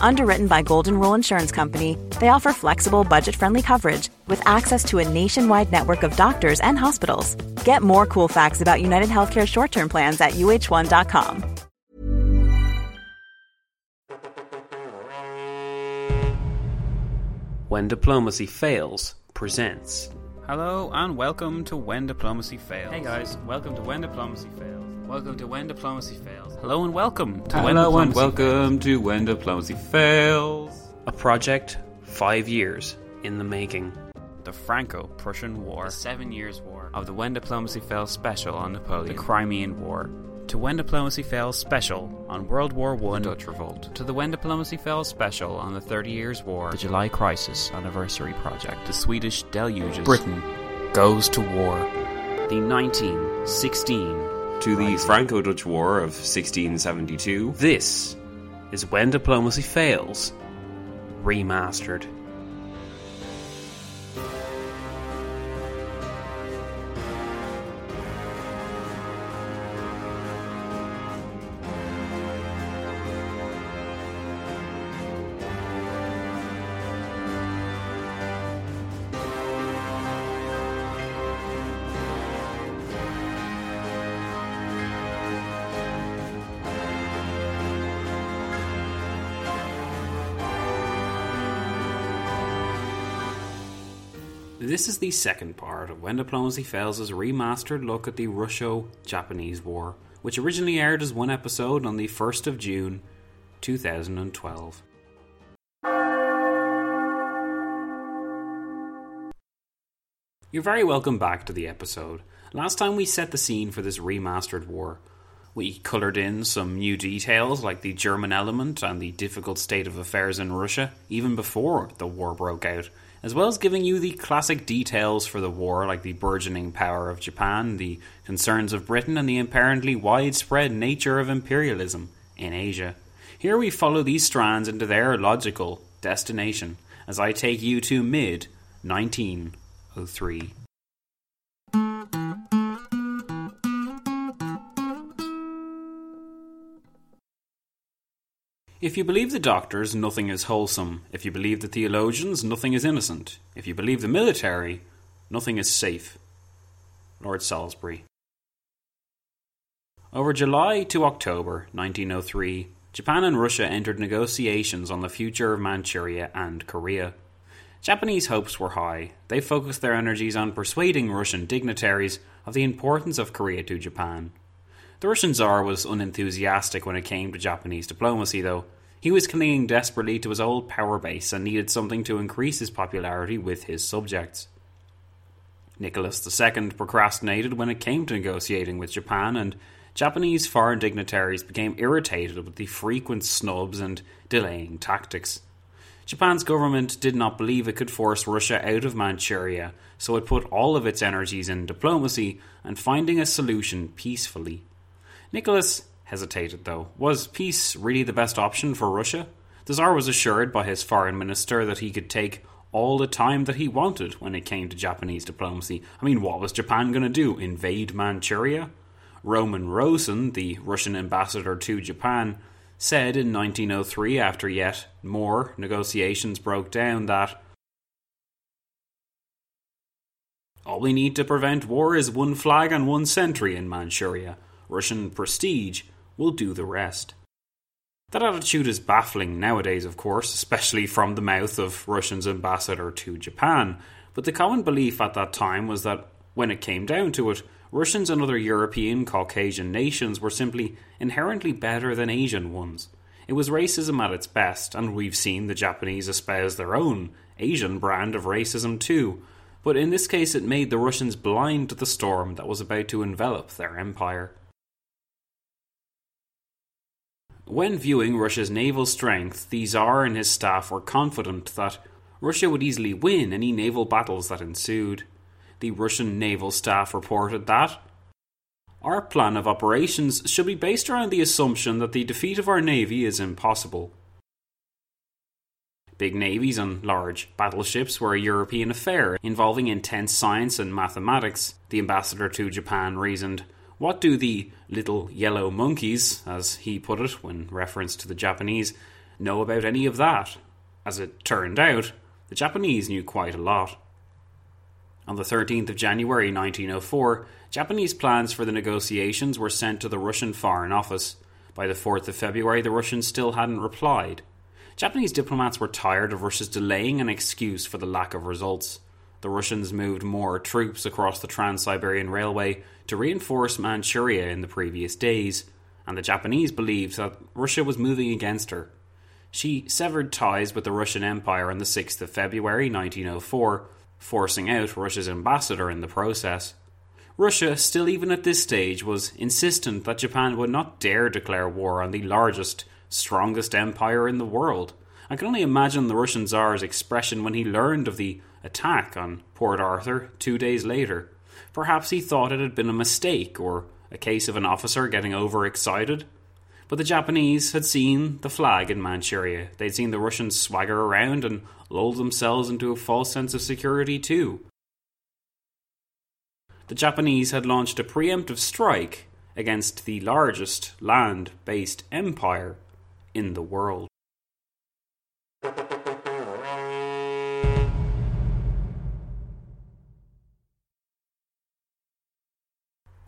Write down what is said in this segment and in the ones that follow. Underwritten by Golden Rule Insurance Company, they offer flexible, budget-friendly coverage with access to a nationwide network of doctors and hospitals. Get more cool facts about UnitedHealthcare short-term plans at uh1.com. When Diplomacy Fails presents. Hello and welcome to When Diplomacy Fails. Hey guys, welcome to When Diplomacy Fails. Welcome to When Diplomacy Fails. Hello and welcome to When Diplomacy Fails. Hello and welcome to When Diplomacy Fails. A project 5 years in the making. The Franco-Prussian War. The 7 Years' War. Of the When Diplomacy Fails special on Napoleon. The Crimean War. To When Diplomacy Fails special on World War One. The Dutch Revolt. To the When Diplomacy Fails special on the 30 Years' War. The July Crisis Anniversary Project. The Swedish Deluges. Britain goes to war. The 1916... To the Franco-Dutch War of 1672. This is When Diplomacy Fails, remastered. This is the second part of When Diplomacy Fails' remastered look at the Russo-Japanese War, which originally aired as one episode on the 1st of June, 2012. You're very welcome back to the episode. Last time we set the scene for this remastered war. We coloured in some new details like the German element and the difficult state of affairs in Russia, even before the war broke out, as well as giving you the classic details for the war, like the burgeoning power of Japan, the concerns of Britain, and the apparently widespread nature of imperialism in Asia. Here we follow these strands into their logical destination, as I take you to mid-1903. If you believe the doctors, nothing is wholesome. If you believe the theologians, nothing is innocent. If you believe the military, nothing is safe. Lord Salisbury. Over July to October 1903, Japan and Russia entered negotiations on the future of Manchuria and Korea. Japanese hopes were high. They focused their energies on persuading Russian dignitaries of the importance of Korea to Japan. The Russian Tsar was unenthusiastic when it came to Japanese diplomacy, though. He was clinging desperately to his old power base and needed something to increase his popularity with his subjects. Nicholas II procrastinated when it came to negotiating with Japan, and Japanese foreign dignitaries became irritated with the frequent snubs and delaying tactics. Japan's government did not believe it could force Russia out of Manchuria, so it put all of its energies in diplomacy and finding a solution peacefully. Nicholas hesitated, though. Was peace really the best option for Russia? The Tsar was assured by his foreign minister that he could take all the time that he wanted when it came to Japanese diplomacy. I mean, what was Japan going to do? Invade Manchuria? Roman Rosen, the Russian ambassador to Japan, said in 1903, after yet more negotiations broke down, that all we need to prevent war is one flag and one sentry in Manchuria. Russian prestige will do the rest. That attitude is baffling nowadays, of course, especially from the mouth of Russia's ambassador to Japan, but the common belief at that time was that, when it came down to it, Russians and other European Caucasian nations were simply inherently better than Asian ones. It was racism at its best, and we've seen the Japanese espouse their own Asian brand of racism too, but in this case it made the Russians blind to the storm that was about to envelop their empire. When viewing Russia's naval strength, the Tsar and his staff were confident that Russia would easily win any naval battles that ensued. The Russian naval staff reported that, "Our plan of operations should be based around the assumption that the defeat of our navy is impossible." Big navies and large battleships were a European affair involving intense science and mathematics. The ambassador to Japan reasoned, "What do the little yellow monkeys," as he put it when reference to the Japanese, "know about any of that?" As it turned out, the Japanese knew quite a lot. On the 13th of January 1904, Japanese plans for the negotiations were sent to the Russian Foreign Office. By the 4th of February, the Russians still hadn't replied. Japanese diplomats were tired of Russia's delaying an excuse for the lack of results. The Russians moved more troops across the Trans-Siberian Railway to reinforce Manchuria in the previous days, and the Japanese believed that Russia was moving against her. She severed ties with the Russian Empire on the 6th of February 1904, forcing out Russia's ambassador in the process. Russia, still even at this stage, was insistent that Japan would not dare declare war on the largest, strongest empire in the world. I can only imagine the Russian Tsar's expression when he learned of the attack on Port Arthur 2 days later. Perhaps he thought it had been a mistake or a case of an officer getting overexcited. But the Japanese had seen the flag in Manchuria. They'd seen the Russians swagger around and lull themselves into a false sense of security too. The Japanese had launched a preemptive strike against the largest land-based empire in the world.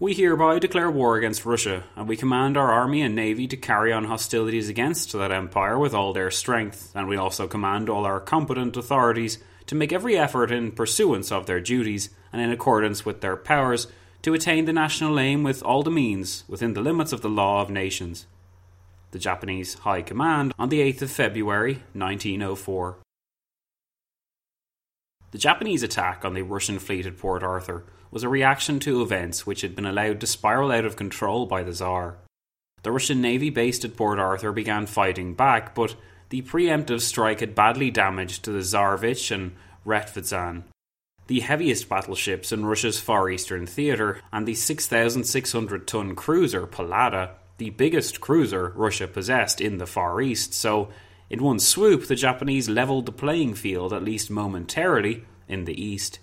"We hereby declare war against Russia, and we command our army and navy to carry on hostilities against that empire with all their strength, and we also command all our competent authorities to make every effort in pursuance of their duties and in accordance with their powers to attain the national aim with all the means within the limits of the law of nations." The Japanese High Command on the 8th of February 1904. The Japanese attack on the Russian fleet at Port Arthur was a reaction to events which had been allowed to spiral out of control by the Tsar. The Russian navy based at Port Arthur began fighting back, but the preemptive strike had badly damaged the Tsarvich and Retvizan, the heaviest battleships in Russia's Far Eastern theatre, and the 6,600-ton cruiser Palada, the biggest cruiser Russia possessed in the Far East, so in one swoop the Japanese levelled the playing field, at least momentarily, in the East.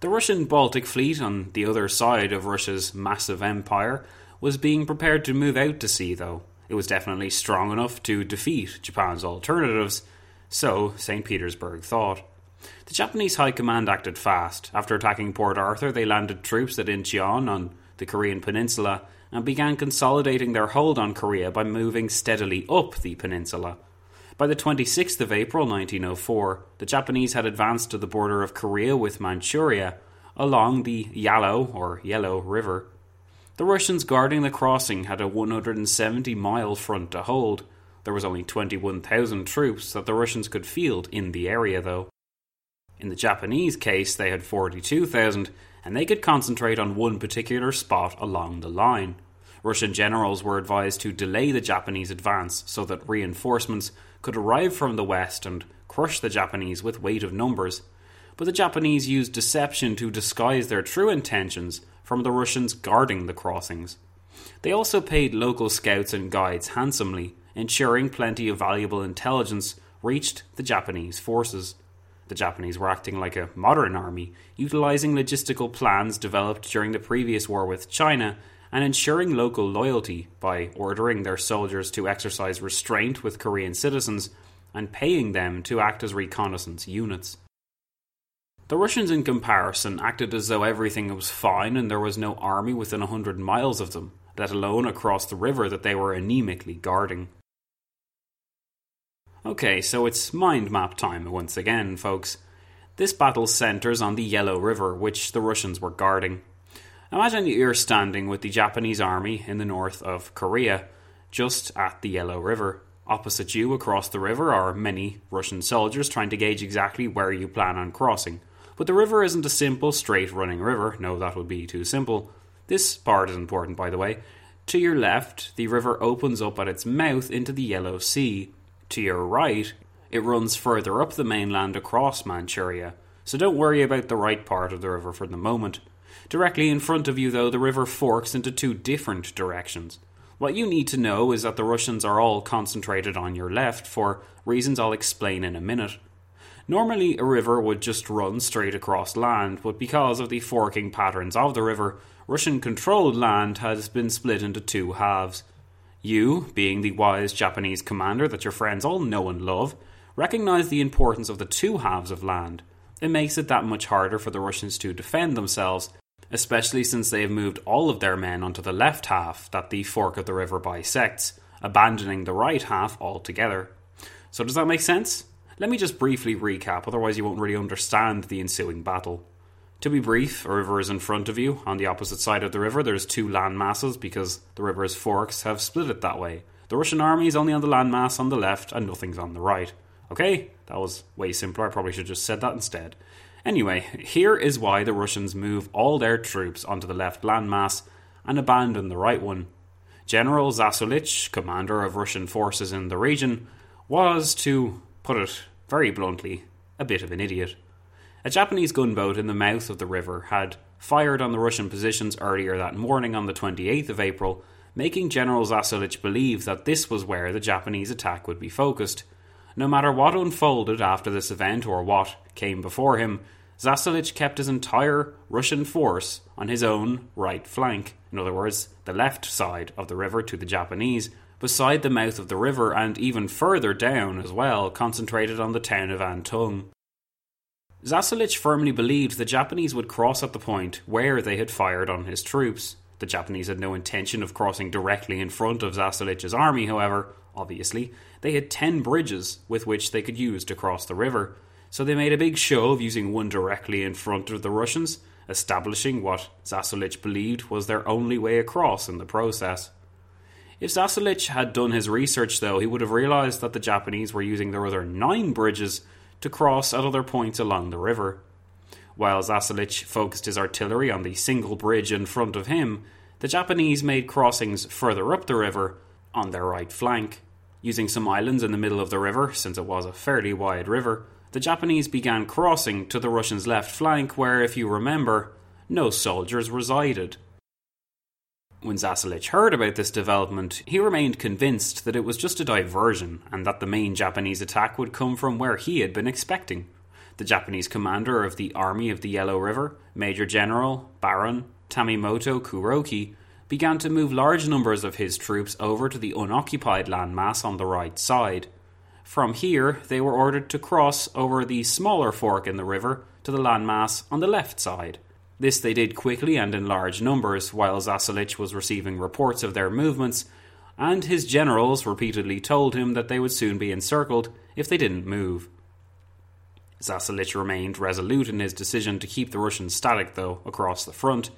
The Russian Baltic Fleet, on the other side of Russia's massive empire, was being prepared to move out to sea, though. It was definitely strong enough to defeat Japan's alternatives, so St. Petersburg thought. The Japanese High Command acted fast. After attacking Port Arthur, they landed troops at Incheon on the Korean peninsula and began consolidating their hold on Korea by moving steadily up the peninsula. By the 26th of April 1904, the Japanese had advanced to the border of Korea with Manchuria along the Yellow River. The Russians guarding the crossing had a 170-mile front to hold. There was only 21,000 troops that the Russians could field in the area, though. In the Japanese case, they had 42,000, and they could concentrate on one particular spot along the line. Russian generals were advised to delay the Japanese advance so that reinforcements could arrive from the west and crush the Japanese with weight of numbers, but the Japanese used deception to disguise their true intentions from the Russians guarding the crossings. They also paid local scouts and guides handsomely, ensuring plenty of valuable intelligence reached the Japanese forces. The Japanese were acting like a modern army, utilizing logistical plans developed during the previous war with China and ensuring local loyalty by ordering their soldiers to exercise restraint with Korean citizens and paying them to act as reconnaissance units. The Russians, in comparison, acted as though everything was fine and there was no army within 100 miles of them, let alone across the river that they were anemically guarding. Okay, so it's mind map time once again, folks. This battle centres on the Yellow River, which the Russians were guarding. Imagine you're standing with the Japanese army in the north of Korea, just at the Yellow River. Opposite you across the river are many Russian soldiers trying to gauge exactly where you plan on crossing. But the river isn't a simple, straight-running river. No, that would be too simple. This part is important, by the way. To your left, the river opens up at its mouth into the Yellow Sea. To your right, it runs further up the mainland across Manchuria. So don't worry about the right part of the river for the moment. Directly in front of you, though, the river forks into two different directions. What you need to know is that the Russians are all concentrated on your left for reasons I'll explain in a minute. Normally, a river would just run straight across land, but because of the forking patterns of the river, Russian-controlled land has been split into two halves. You, being the wise Japanese commander that your friends all know and love, recognize the importance of the two halves of land. It makes it that much harder for the Russians to defend themselves, especially since they have moved all of their men onto the left half that the fork of the river bisects, abandoning the right half altogether. So does that make sense? Let me just briefly recap, otherwise you won't really understand the ensuing battle. To be brief, a river is in front of you. On the opposite side of the river, there's two land masses because the river's forks have split it that way. The Russian army is only on the land mass on the left and nothing's on the right. Okay, that was way simpler. I probably should have just said that instead. Anyway, here is why the Russians move all their troops onto the left land mass and abandon the right one. General Zasulich, commander of Russian forces in the region, was, to put it very bluntly, a bit of an idiot. A Japanese gunboat in the mouth of the river had fired on the Russian positions earlier that morning on the 28th of April, making General Zasulich believe that this was where the Japanese attack would be focused. No matter what unfolded after this event or what came before him, Zasulich kept his entire Russian force on his own right flank, in other words, the left side of the river to the Japanese, beside the mouth of the river and even further down as well, concentrated on the town of Antung. Zasulich firmly believed the Japanese would cross at the point where they had fired on his troops. The Japanese had no intention of crossing directly in front of Zasulich's army, however, obviously. They had 10 bridges with which they could use to cross the river, so they made a big show of using one directly in front of the Russians, establishing what Zasulich believed was their only way across in the process. If Zasulich had done his research, though, he would have realised that the Japanese were using their other 9 bridges to cross at other points along the river. While Zasulich focused his artillery on the single bridge in front of him, the Japanese made crossings further up the river on their right flank. Using some islands in the middle of the river, since it was a fairly wide river, the Japanese began crossing to the Russians' left flank where, if you remember, no soldiers resided. When Zasulich heard about this development, he remained convinced that it was just a diversion and that the main Japanese attack would come from where he had been expecting. The Japanese commander of the Army of the Yellow River, Major General Baron Tamimoto Kuroki, began to move large numbers of his troops over to the unoccupied landmass on the right side. From here, they were ordered to cross over the smaller fork in the river to the landmass on the left side. This they did quickly and in large numbers, while Zasulich was receiving reports of their movements, and his generals repeatedly told him that they would soon be encircled if they didn't move. Zasulich remained resolute in his decision to keep the Russians static, though, across the front,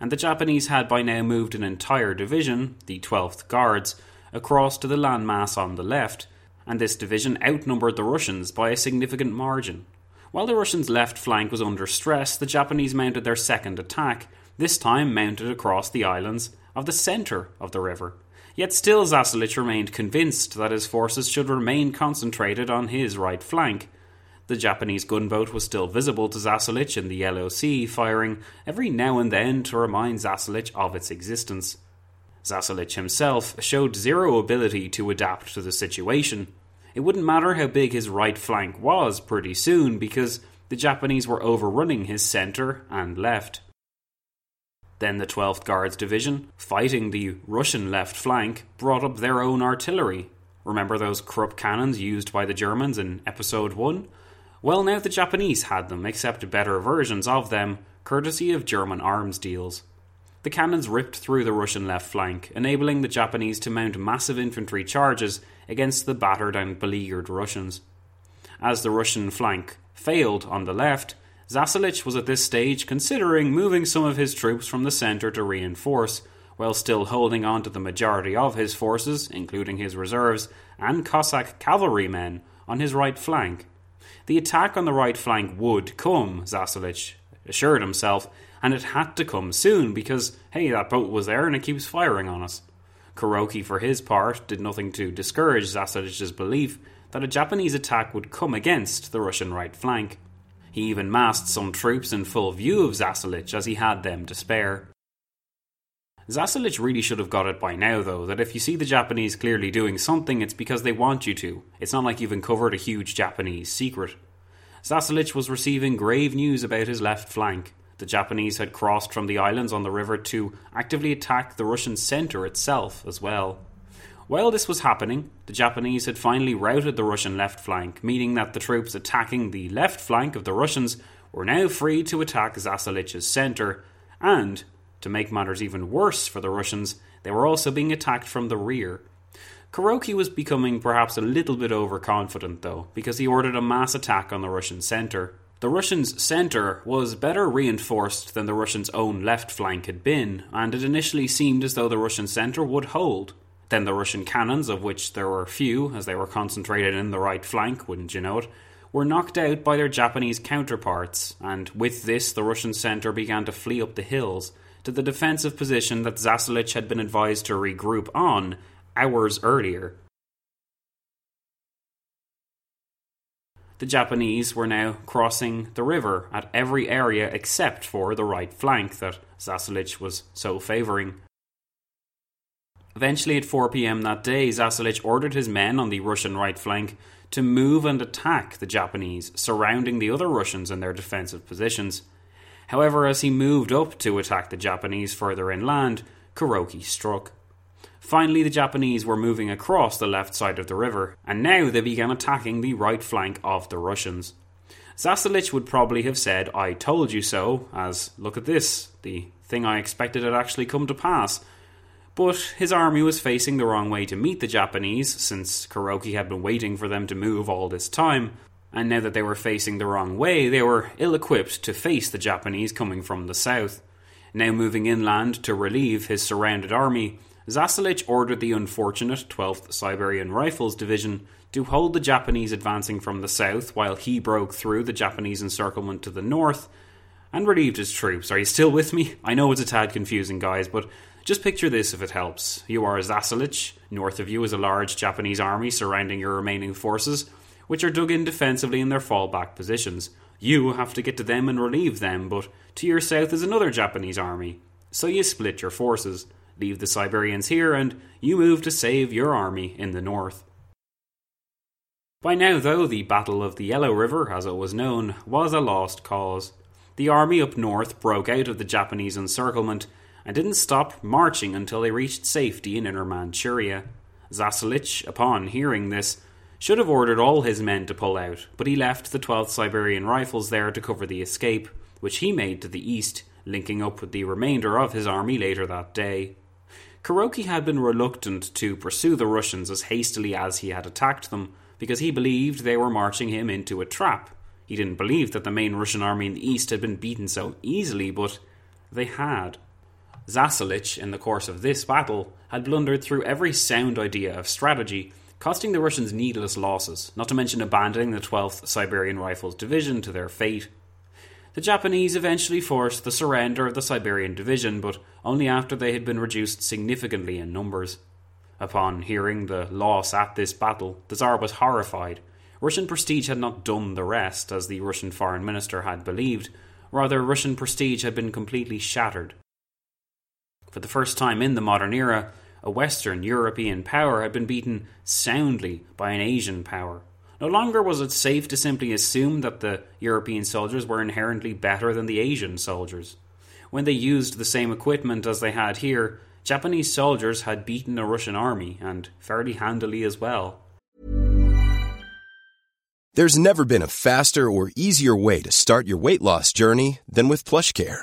and the Japanese had by now moved an entire division, the 12th Guards, across to the landmass on the left, and this division outnumbered the Russians by a significant margin. While the Russians' left flank was under stress, the Japanese mounted their second attack, this time mounted across the islands of the centre of the river. Yet still Zasulich remained convinced that his forces should remain concentrated on his right flank. The Japanese gunboat was still visible to Zasulich in the Yellow Sea, firing every now and then to remind Zasulich of its existence. Zasulich himself showed zero ability to adapt to the situation. It wouldn't matter how big his right flank was pretty soon because the Japanese were overrunning his centre and left. Then the 12th Guards Division, fighting the Russian left flank, brought up their own artillery. Remember those Krupp cannons used by the Germans in Episode 1? Well, now the Japanese had them, except better versions of them, courtesy of German arms deals. The cannons ripped through the Russian left flank, enabling the Japanese to mount massive infantry charges against the battered and beleaguered Russians. As the Russian flank failed on the left, Zasulich was at this stage considering moving some of his troops from the centre to reinforce, while still holding on to the majority of his forces, including his reserves, and Cossack cavalrymen on his right flank. The attack on the right flank would come, Zasulich assured himself, and it had to come soon because, hey, that boat was there and it keeps firing on us. Kuroki, for his part, did nothing to discourage Zasulich's belief that a Japanese attack would come against the Russian right flank. He even massed some troops in full view of Zasulich as he had them to spare. Zasulich really should have got it by now, though, that if you see the Japanese clearly doing something, it's because they want you to. It's not like you've uncovered a huge Japanese secret. Zasulich was receiving grave news about his left flank. The Japanese had crossed from the islands on the river to actively attack the Russian centre itself as well. While this was happening, the Japanese had finally routed the Russian left flank, meaning that the troops attacking the left flank of the Russians were now free to attack Zasulich's centre, and to make matters even worse for the Russians, they were also being attacked from the rear. Kuroki was becoming perhaps a little bit overconfident though, because he ordered a mass attack on the Russian centre. The Russians' centre was better reinforced than the Russians' own left flank had been, and it initially seemed as though the Russian centre would hold. Then the Russian cannons, of which there were few, as they were concentrated in the right flank, wouldn't you know it, were knocked out by their Japanese counterparts, and with this the Russian centre began to flee up the hills, to the defensive position that Zasulich had been advised to regroup on hours earlier. The Japanese were now crossing the river at every area except for the right flank that Zasulich was so favouring. Eventually at 4 p.m. that day, Zasulich ordered his men on the Russian right flank to move and attack the Japanese, surrounding the other Russians in their defensive positions. However, as he moved up to attack the Japanese further inland, Kuroki struck. Finally, the Japanese were moving across the left side of the river, and now they began attacking the right flank of the Russians. Zasulich would probably have said, "I told you so," as, look at this, the thing I expected had actually come to pass. But his army was facing the wrong way to meet the Japanese, since Kuroki had been waiting for them to move all this time. And now that they were facing the wrong way, they were ill-equipped to face the Japanese coming from the south. Now moving inland to relieve his surrounded army, Zasulich ordered the unfortunate 12th Siberian Rifles Division to hold the Japanese advancing from the south while he broke through the Japanese encirclement to the north and relieved his troops. Are you still with me? I know it's a tad confusing, guys, but just picture this if it helps. You are Zasulich. North of you is a large Japanese army surrounding your remaining forces, which are dug in defensively in their fallback positions. You have to get to them and relieve them, but to your south is another Japanese army. So you split your forces, leave the Siberians here, and you move to save your army in the north. By now, though, the Battle of the Yellow River, as it was known, was a lost cause. The army up north broke out of the Japanese encirclement and didn't stop marching until they reached safety in Inner Manchuria. Zasulich, upon hearing this, should have ordered all his men to pull out, but he left the 12th Siberian Rifles there to cover the escape, which he made to the east, linking up with the remainder of his army later that day. Kuroki had been reluctant to pursue the Russians as hastily as he had attacked them, because he believed they were marching him into a trap. He didn't believe that the main Russian army in the east had been beaten so easily, but they had. Zasulich, in the course of this battle, had blundered through every sound idea of strategy, costing the Russians needless losses, not to mention abandoning the 12th Siberian Rifles Division to their fate. The Japanese eventually forced the surrender of the Siberian Division, but only after they had been reduced significantly in numbers. Upon hearing the loss at this battle, the Tsar was horrified. Russian prestige had not done the rest, as the Russian foreign minister had believed. Rather, Russian prestige had been completely shattered. For the first time in the modern era, a Western European power had been beaten soundly by an Asian power. No longer was it safe to simply assume that the European soldiers were inherently better than the Asian soldiers. When they used the same equipment as they had here, Japanese soldiers had beaten a Russian army, and fairly handily as well. There's never been a faster or easier way to start your weight loss journey than with PlushCare.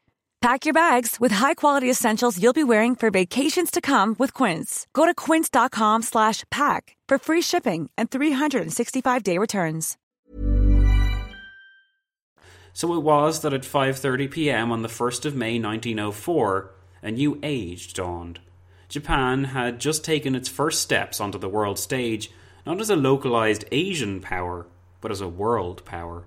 Pack your bags with high-quality essentials you'll be wearing for vacations to come with Quince. Go to quince.com/pack for free shipping and 365-day returns. So it was that at 5:30 p.m. on the 1st of May 1904, a new age dawned. Japan had just taken its first steps onto the world stage, not as a localized Asian power, but as a world power.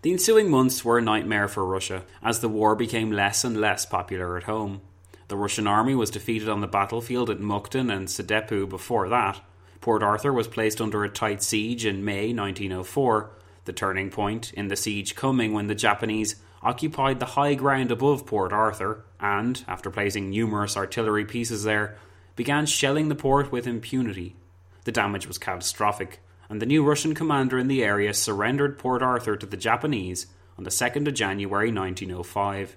The ensuing months were a nightmare for Russia, as the war became less and less popular at home. The Russian army was defeated on the battlefield at Mukden and Sidepu before that. Port Arthur was placed under a tight siege in May 1904, the turning point in the siege coming when the Japanese occupied the high ground above Port Arthur and, after placing numerous artillery pieces there, began shelling the port with impunity. The damage was catastrophic, and the new Russian commander in the area surrendered Port Arthur to the Japanese on the 2nd of January 1905.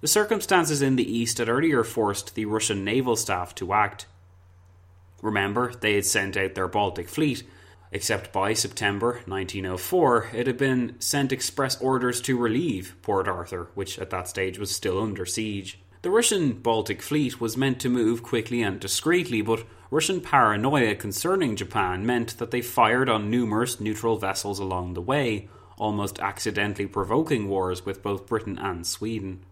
The circumstances in the East had earlier forced the Russian naval staff to act. Remember, they had sent out their Baltic Fleet, except by September 1904 it had been sent express orders to relieve Port Arthur, which at that stage was still under siege. The Russian Baltic Fleet was meant to move quickly and discreetly, but Russian paranoia concerning Japan meant that they fired on numerous neutral vessels along the way, almost accidentally provoking wars with both Britain and Sweden.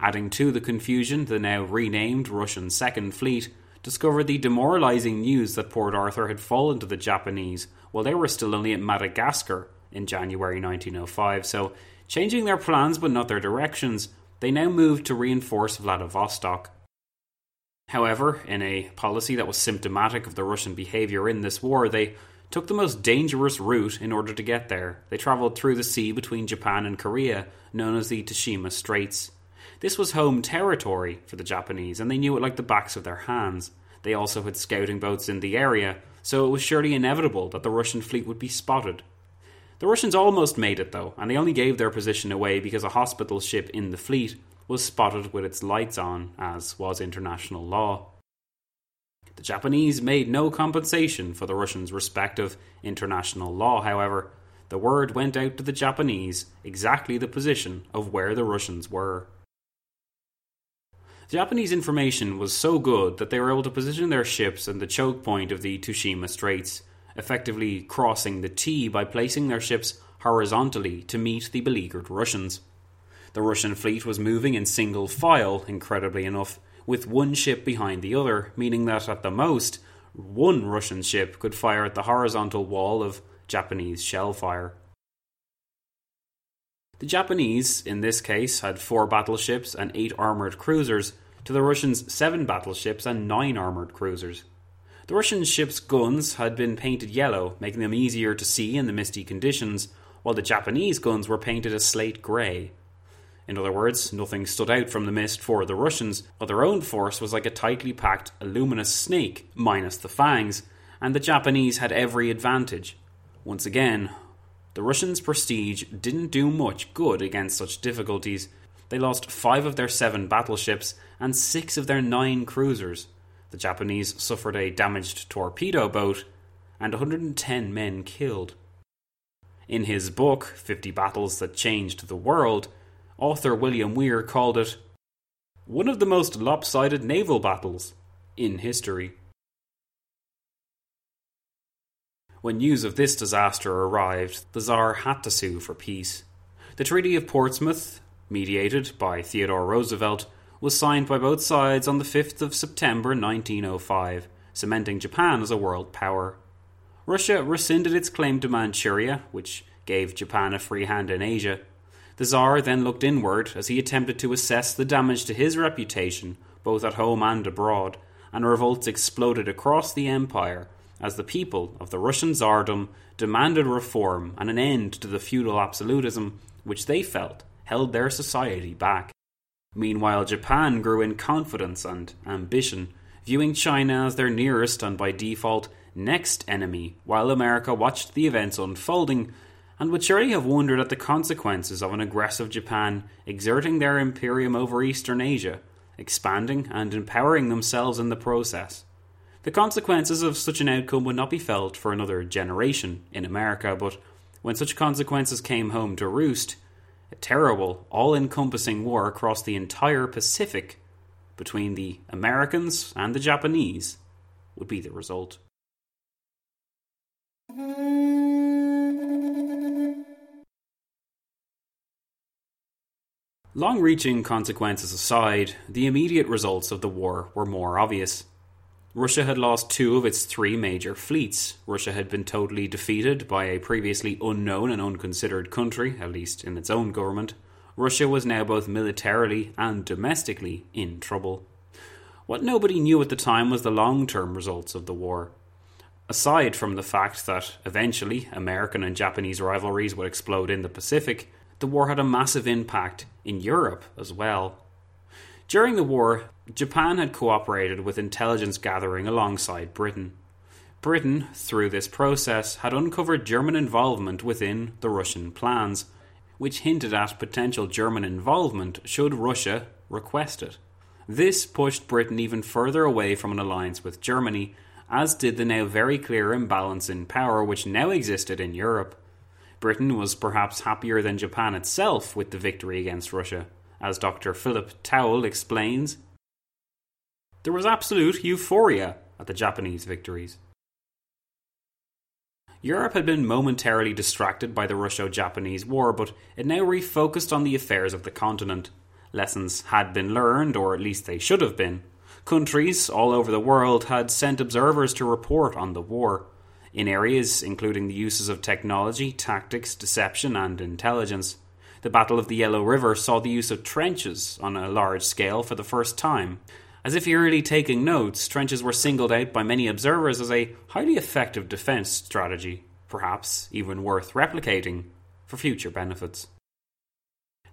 Adding to the confusion, the now renamed Russian Second Fleet discovered the demoralising news that Port Arthur had fallen to the Japanese while they were still only at Madagascar in January 1905, so changing their plans but not their directions, they now moved to reinforce Vladivostok. However, in a policy that was symptomatic of the Russian behaviour in this war, they took the most dangerous route in order to get there. They travelled through the sea between Japan and Korea, known as the Tsushima Straits. This was home territory for the Japanese, and they knew it like the backs of their hands. They also had scouting boats in the area, so it was surely inevitable that the Russian fleet would be spotted. The Russians almost made it, though, and they only gave their position away because a hospital ship in the fleet was spotted with its lights on, as was international law. The Japanese made no compensation for the Russians' respect of international law, however. The word went out to the Japanese exactly the position of where the Russians were. The Japanese information was so good that they were able to position their ships in the choke point of the Tsushima Straits, effectively crossing the T by placing their ships horizontally to meet the beleaguered Russians. The Russian fleet was moving in single file, incredibly enough, with one ship behind the other, meaning that at the most, one Russian ship could fire at the horizontal wall of Japanese shell fire. The Japanese, in this case, had 4 battleships and 8 armoured cruisers, to the Russians 7 battleships and 9 armoured cruisers. The Russian ships' guns had been painted yellow, making them easier to see in the misty conditions, while the Japanese guns were painted a slate grey. In other words, nothing stood out from the mist for the Russians, but their own force was like a tightly packed, luminous snake, minus the fangs, and the Japanese had every advantage. Once again, the Russians' prestige didn't do much good against such difficulties. They lost 5 of their 7 battleships and 6 of their 9 cruisers. The Japanese suffered a damaged torpedo boat and 110 men killed. In his book, 50 Battles That Changed the World, author William Weir called it one of the most lopsided naval battles in history. When news of this disaster arrived, the Tsar had to sue for peace. The Treaty of Portsmouth, mediated by Theodore Roosevelt, was signed by both sides on the 5th of September 1905, cementing Japan as a world power. Russia rescinded its claim to Manchuria, which gave Japan a free hand in Asia. The Tsar then looked inward as he attempted to assess the damage to his reputation, both at home and abroad, and revolts exploded across the empire, as the people of the Russian Tsardom demanded reform and an end to the feudal absolutism which they felt held their society back. Meanwhile, Japan grew in confidence and ambition, viewing China as their nearest and by default next enemy, while America watched the events unfolding and would surely have wondered at the consequences of an aggressive Japan exerting their imperium over Eastern Asia, expanding and empowering themselves in the process. The consequences of such an outcome would not be felt for another generation in America, but when such consequences came home to roost, a terrible, all-encompassing war across the entire Pacific between the Americans and the Japanese would be the result. Long-reaching consequences aside, the immediate results of the war were more obvious. Russia had lost two of its three major fleets. Russia had been totally defeated by a previously unknown and unconsidered country, at least in its own government. Russia was now both militarily and domestically in trouble. What nobody knew at the time was the long-term results of the war. Aside from the fact that eventually American and Japanese rivalries would explode in the Pacific, the war had a massive impact in Europe as well. During the war, Japan had cooperated with intelligence gathering alongside Britain. Britain, through this process, had uncovered German involvement within the Russian plans, which hinted at potential German involvement should Russia request it. This pushed Britain even further away from an alliance with Germany, as did the now very clear imbalance in power which now existed in Europe. Britain was perhaps happier than Japan itself with the victory against Russia, as Dr. Philip Towle explains. There was absolute euphoria at the Japanese victories. Europe had been momentarily distracted by the Russo-Japanese War, but it now refocused on the affairs of the continent. Lessons had been learned, or at least they should have been. Countries all over the world had sent observers to report on the war, in areas including the uses of technology, tactics, deception, and intelligence. The Battle of the Yellow River saw the use of trenches on a large scale for the first time. As if eerily taking notes, trenches were singled out by many observers as a highly effective defence strategy, perhaps even worth replicating for future benefits.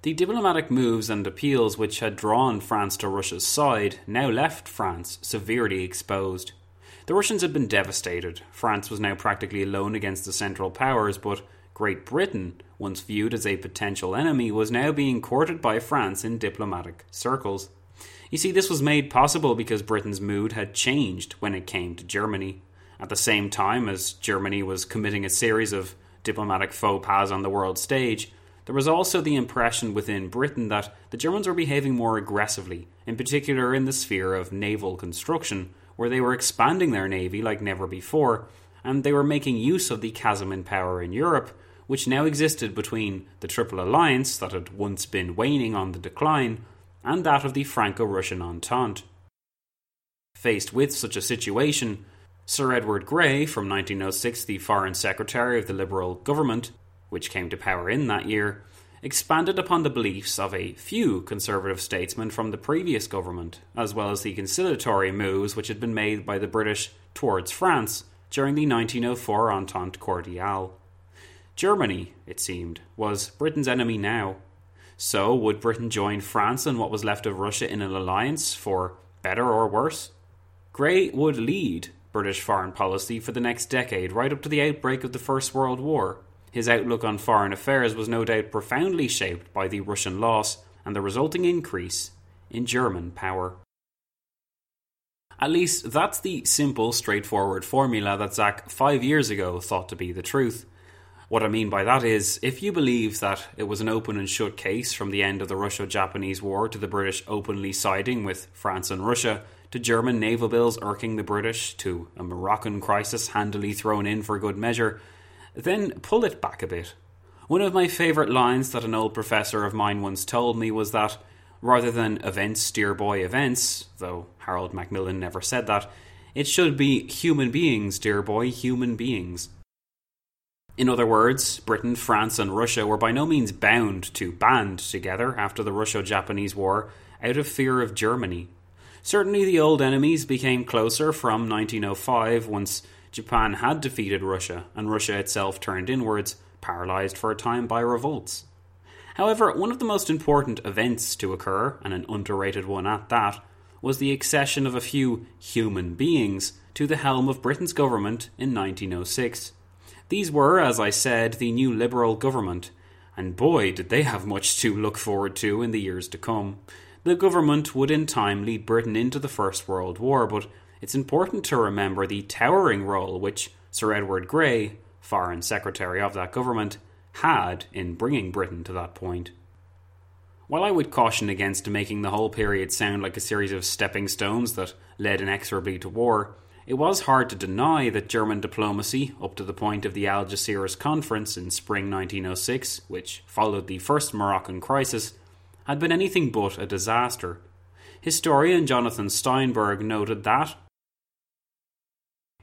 The diplomatic moves and appeals which had drawn France to Russia's side now left France severely exposed. The Russians had been devastated. France was now practically alone against the Central Powers, but Great Britain, once viewed as a potential enemy, was now being courted by France in diplomatic circles. You see, this was made possible because Britain's mood had changed when it came to Germany. At the same time as Germany was committing a series of diplomatic faux pas on the world stage, there was also the impression within Britain that the Germans were behaving more aggressively, in particular in the sphere of naval construction, where they were expanding their navy like never before, and they were making use of the chasm in power in Europe, which now existed between the Triple Alliance that had once been waning on the decline, and that of the Franco-Russian Entente. Faced with such a situation, Sir Edward Grey, from 1906 the Foreign Secretary of the Liberal government, which came to power in that year, expanded upon the beliefs of a few conservative statesmen from the previous government, as well as the conciliatory moves which had been made by the British towards France during the 1904 Entente Cordiale. Germany, it seemed, was Britain's enemy now. So, would Britain join France and what was left of Russia in an alliance, for better or worse? Grey would lead British foreign policy for the next decade, right up to the outbreak of the First World War. His outlook on foreign affairs was no doubt profoundly shaped by the Russian loss and the resulting increase in German power. At least, that's the simple, straightforward formula that Zach 5 years ago thought to be the truth. What I mean by that is, if you believe that it was an open and shut case from the end of the Russo-Japanese War to the British openly siding with France and Russia, to German naval bills irking the British, to a Moroccan crisis handily thrown in for good measure, then pull it back a bit. One of my favourite lines that an old professor of mine once told me was that, rather than "events, dear boy, events," though Harold Macmillan never said that, it should be "human beings, dear boy, human beings." In other words, Britain, France and Russia were by no means bound to band together after the Russo-Japanese War out of fear of Germany. Certainly the old enemies became closer from 1905 once Japan had defeated Russia and Russia itself turned inwards, paralysed for a time by revolts. However, one of the most important events to occur, and an underrated one at that, was the accession of a few human beings to the helm of Britain's government in 1906. These were, as I said, the new Liberal government, and boy did they have much to look forward to in the years to come. The government would in time lead Britain into the First World War, but it's important to remember the towering role which Sir Edward Grey, Foreign Secretary of that government, had in bringing Britain to that point. While I would caution against making the whole period sound like a series of stepping stones that led inexorably to war, it was hard to deny that German diplomacy, up to the point of the Algeciras Conference in spring 1906, which followed the First Moroccan Crisis, had been anything but a disaster. Historian Jonathan Steinberg noted that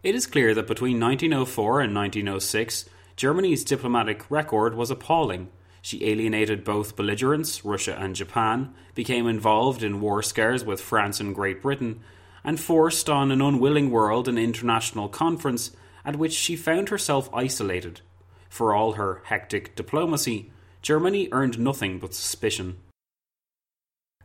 it is clear that between 1904 and 1906, Germany's diplomatic record was appalling. She alienated both belligerents, Russia and Japan, became involved in war scares with France and Great Britain, and forced on an unwilling world an international conference at which she found herself isolated. For all her hectic diplomacy, Germany earned nothing but suspicion.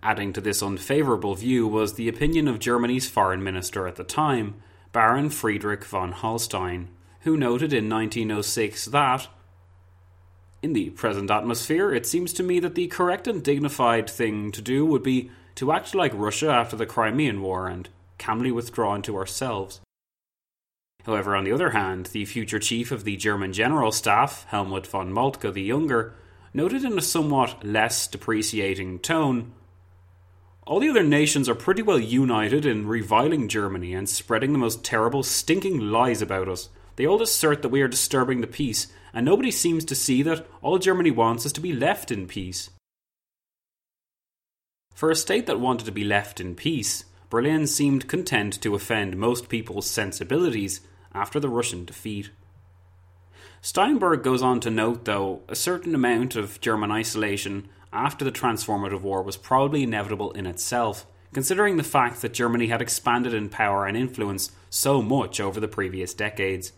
Adding to this unfavourable view was the opinion of Germany's foreign minister at the time, Baron Friedrich von Holstein, who noted in 1906 that, "In the present atmosphere, it seems to me that the correct and dignified thing to do would be to act like Russia after the Crimean War and calmly withdraw into ourselves." However, on the other hand, the future chief of the German General Staff, Helmut von Moltke the Younger, noted in a somewhat less depreciating tone, "All the other nations are pretty well united in reviling Germany and spreading the most terrible, stinking lies about us. They all assert that we are disturbing the peace, and nobody seems to see that all Germany wants is to be left in peace." For a state that wanted to be left in peace, Berlin seemed content to offend most people's sensibilities after the Russian defeat. Steinberg goes on to note, though, a certain amount of German isolation after the transformative war was probably inevitable in itself, considering the fact that Germany had expanded in power and influence so much over the previous decades.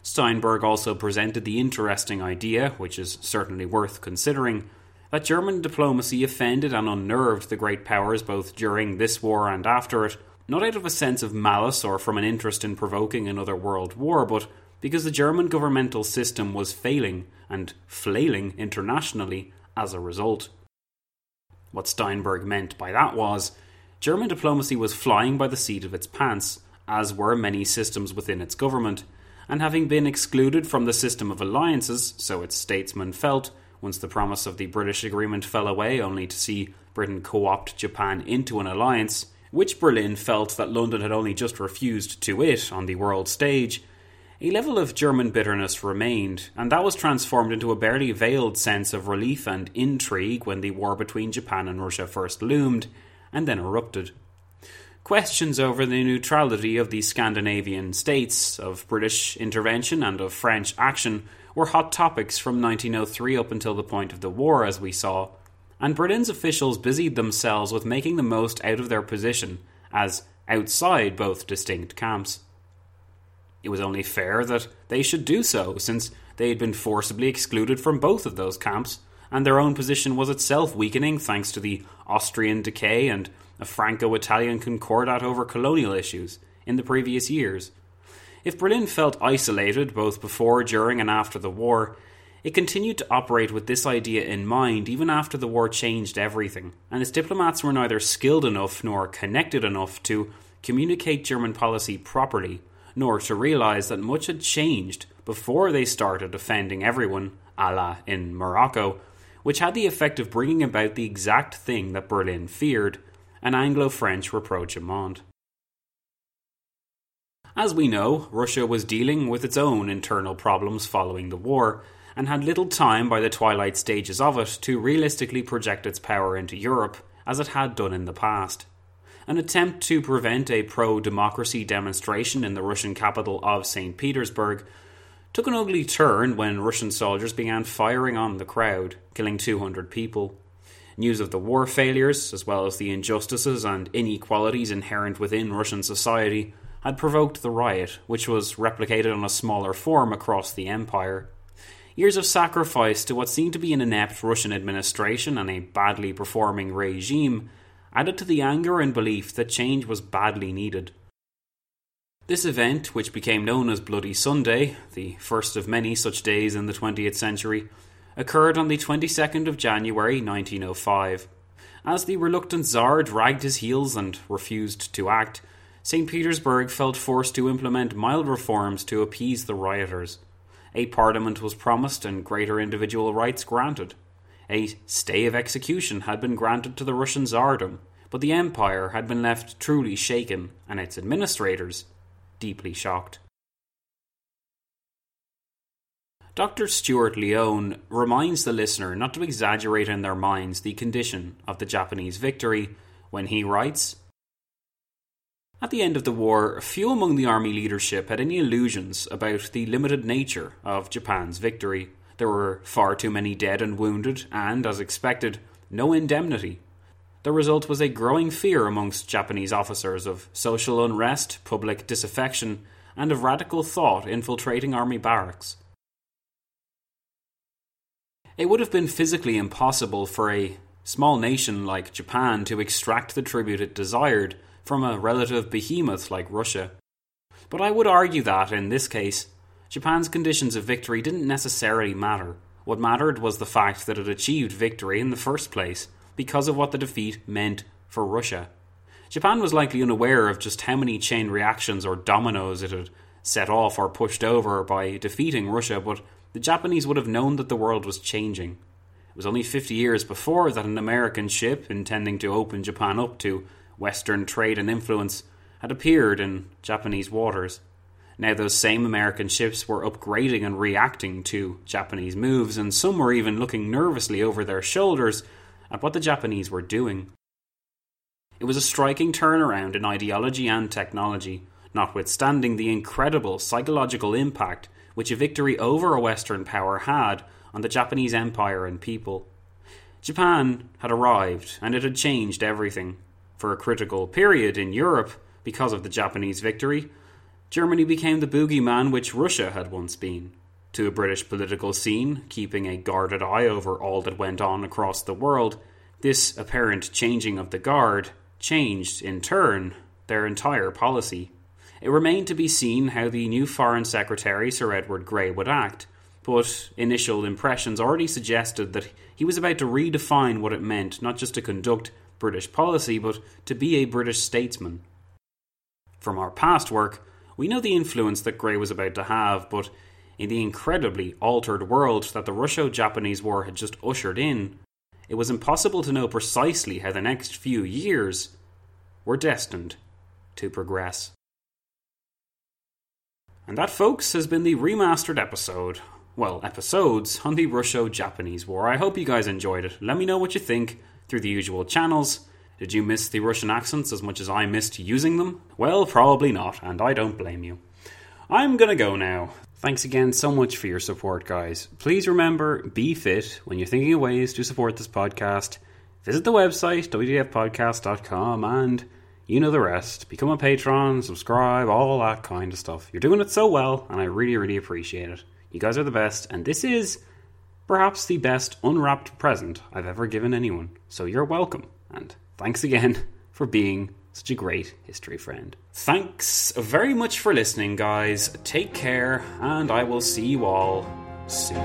Steinberg also presented the interesting idea, which is certainly worth considering, that German diplomacy offended and unnerved the great powers both during this war and after it, not out of a sense of malice or from an interest in provoking another world war, but because the German governmental system was failing and flailing internationally as a result. What Steinberg meant by that was, German diplomacy was flying by the seat of its pants, as were many systems within its government, and having been excluded from the system of alliances, so its statesmen felt, once the promise of the British agreement fell away only to see Britain co-opt Japan into an alliance, which Berlin felt that London had only just refused to it on the world stage, a level of German bitterness remained, and that was transformed into a barely veiled sense of relief and intrigue when the war between Japan and Russia first loomed, and then erupted. Questions over the neutrality of the Scandinavian states, of British intervention and of French action were hot topics from 1903 up until the point of the war, as we saw, and Berlin's officials busied themselves with making the most out of their position as outside both distinct camps. It was only fair that they should do so, since they had been forcibly excluded from both of those camps, and their own position was itself weakening thanks to the Austrian decay and a Franco-Italian concordat over colonial issues in the previous years. If Berlin felt isolated both before, during and after the war, it continued to operate with this idea in mind even after the war changed everything, and its diplomats were neither skilled enough nor connected enough to communicate German policy properly, nor to realise that much had changed before they started offending everyone, a la in Morocco, which had the effect of bringing about the exact thing that Berlin feared, an Anglo-French rapprochement. As we know, Russia was dealing with its own internal problems following the war, and had little time by the twilight stages of it to realistically project its power into Europe, as it had done in the past. An attempt to prevent a pro-democracy demonstration in the Russian capital of St. Petersburg took an ugly turn when Russian soldiers began firing on the crowd, killing 200 people. News of the war failures, as well as the injustices and inequalities inherent within Russian society, had provoked the riot, which was replicated on a smaller form across the empire. Years of sacrifice to what seemed to be an inept Russian administration and a badly performing regime added to the anger and belief that change was badly needed. This event, which became known as Bloody Sunday, the first of many such days in the 20th century, occurred on the 22nd of January 1905. As the reluctant Tsar dragged his heels and refused to act, St. Petersburg felt forced to implement mild reforms to appease the rioters. A parliament was promised and greater individual rights granted. A stay of execution had been granted to the Russian Tsardom, but the empire had been left truly shaken, and its administrators deeply shocked. Dr. Stuart Leone reminds the listener not to exaggerate in their minds the condition of the Japanese victory when he writes, "At the end of the war, few among the army leadership had any illusions about the limited nature of Japan's victory. There were far too many dead and wounded, and, as expected, no indemnity. The result was a growing fear amongst Japanese officers of social unrest, public disaffection, and of radical thought infiltrating army barracks. It would have been physically impossible for a small nation like Japan to extract the tribute it desired from a relative behemoth like Russia. But I would argue that, in this case, Japan's conditions of victory didn't necessarily matter. What mattered was the fact that it achieved victory in the first place, because of what the defeat meant for Russia. Japan was likely unaware of just how many chain reactions or dominoes it had set off or pushed over by defeating Russia, but the Japanese would have known that the world was changing. It was only 50 years before that an American ship intending to open Japan up to Western trade and influence had appeared in Japanese waters. Now those same American ships were upgrading and reacting to Japanese moves, and some were even looking nervously over their shoulders at what the Japanese were doing. It was a striking turnaround in ideology and technology, notwithstanding the incredible psychological impact which a victory over a Western power had on the Japanese empire and people. Japan had arrived, and it had changed everything. For a critical period in Europe, because of the Japanese victory, Germany became the boogeyman which Russia had once been. To a British political scene, keeping a guarded eye over all that went on across the world, this apparent changing of the guard changed, in turn, their entire policy. It remained to be seen how the new Foreign Secretary, Sir Edward Grey, would act, but initial impressions already suggested that he was about to redefine what it meant not just to conduct British policy, but to be a British statesman. From our past work, we know the influence that Grey was about to have, but in the incredibly altered world that the Russo-Japanese War had just ushered in, it was impossible to know precisely how the next few years were destined to progress. And that, folks, has been the remastered episodes on the Russo-Japanese War. I hope you guys enjoyed it. Let me know what you think through the usual channels. Did you miss the Russian accents as much as I missed using them? Well, probably not, and I don't blame you. I'm gonna go now. Thanks again so much for your support, guys. Please remember, be fit when you're thinking of ways to support this podcast. Visit the website, wdfpodcast.com, and you know the rest. Become a patron, subscribe, all that kind of stuff. You're doing it so well, and I really, really appreciate it. You guys are the best, and this is perhaps the best unwrapped present I've ever given anyone. So you're welcome, and thanks again for being such a great history friend. Thanks very much for listening, guys. Take care, and I will see you all soon.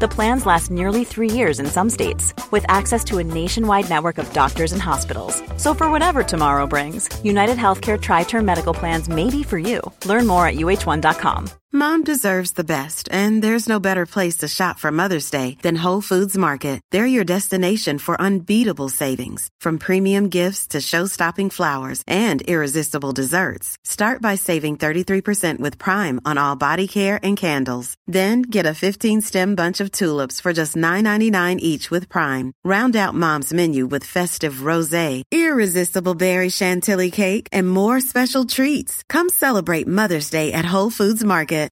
The plans last nearly 3 years in some states, with access to a nationwide network of doctors and hospitals. So for whatever tomorrow brings, UnitedHealthcare Tri-Term Medical Plans may be for you. Learn more at UH1.com. Mom deserves the best, and there's no better place to shop for Mother's Day than Whole Foods Market. They're your destination for unbeatable savings, from premium gifts to show-stopping flowers and irresistible desserts. Start by saving 33% with Prime on all body care and candles. Then get a 15-stem bunch of tulips for just $9.99 each with Prime. Round out Mom's menu with festive rosé, irresistible berry chantilly cake, and more special treats. Come celebrate Mother's Day at Whole Foods Market.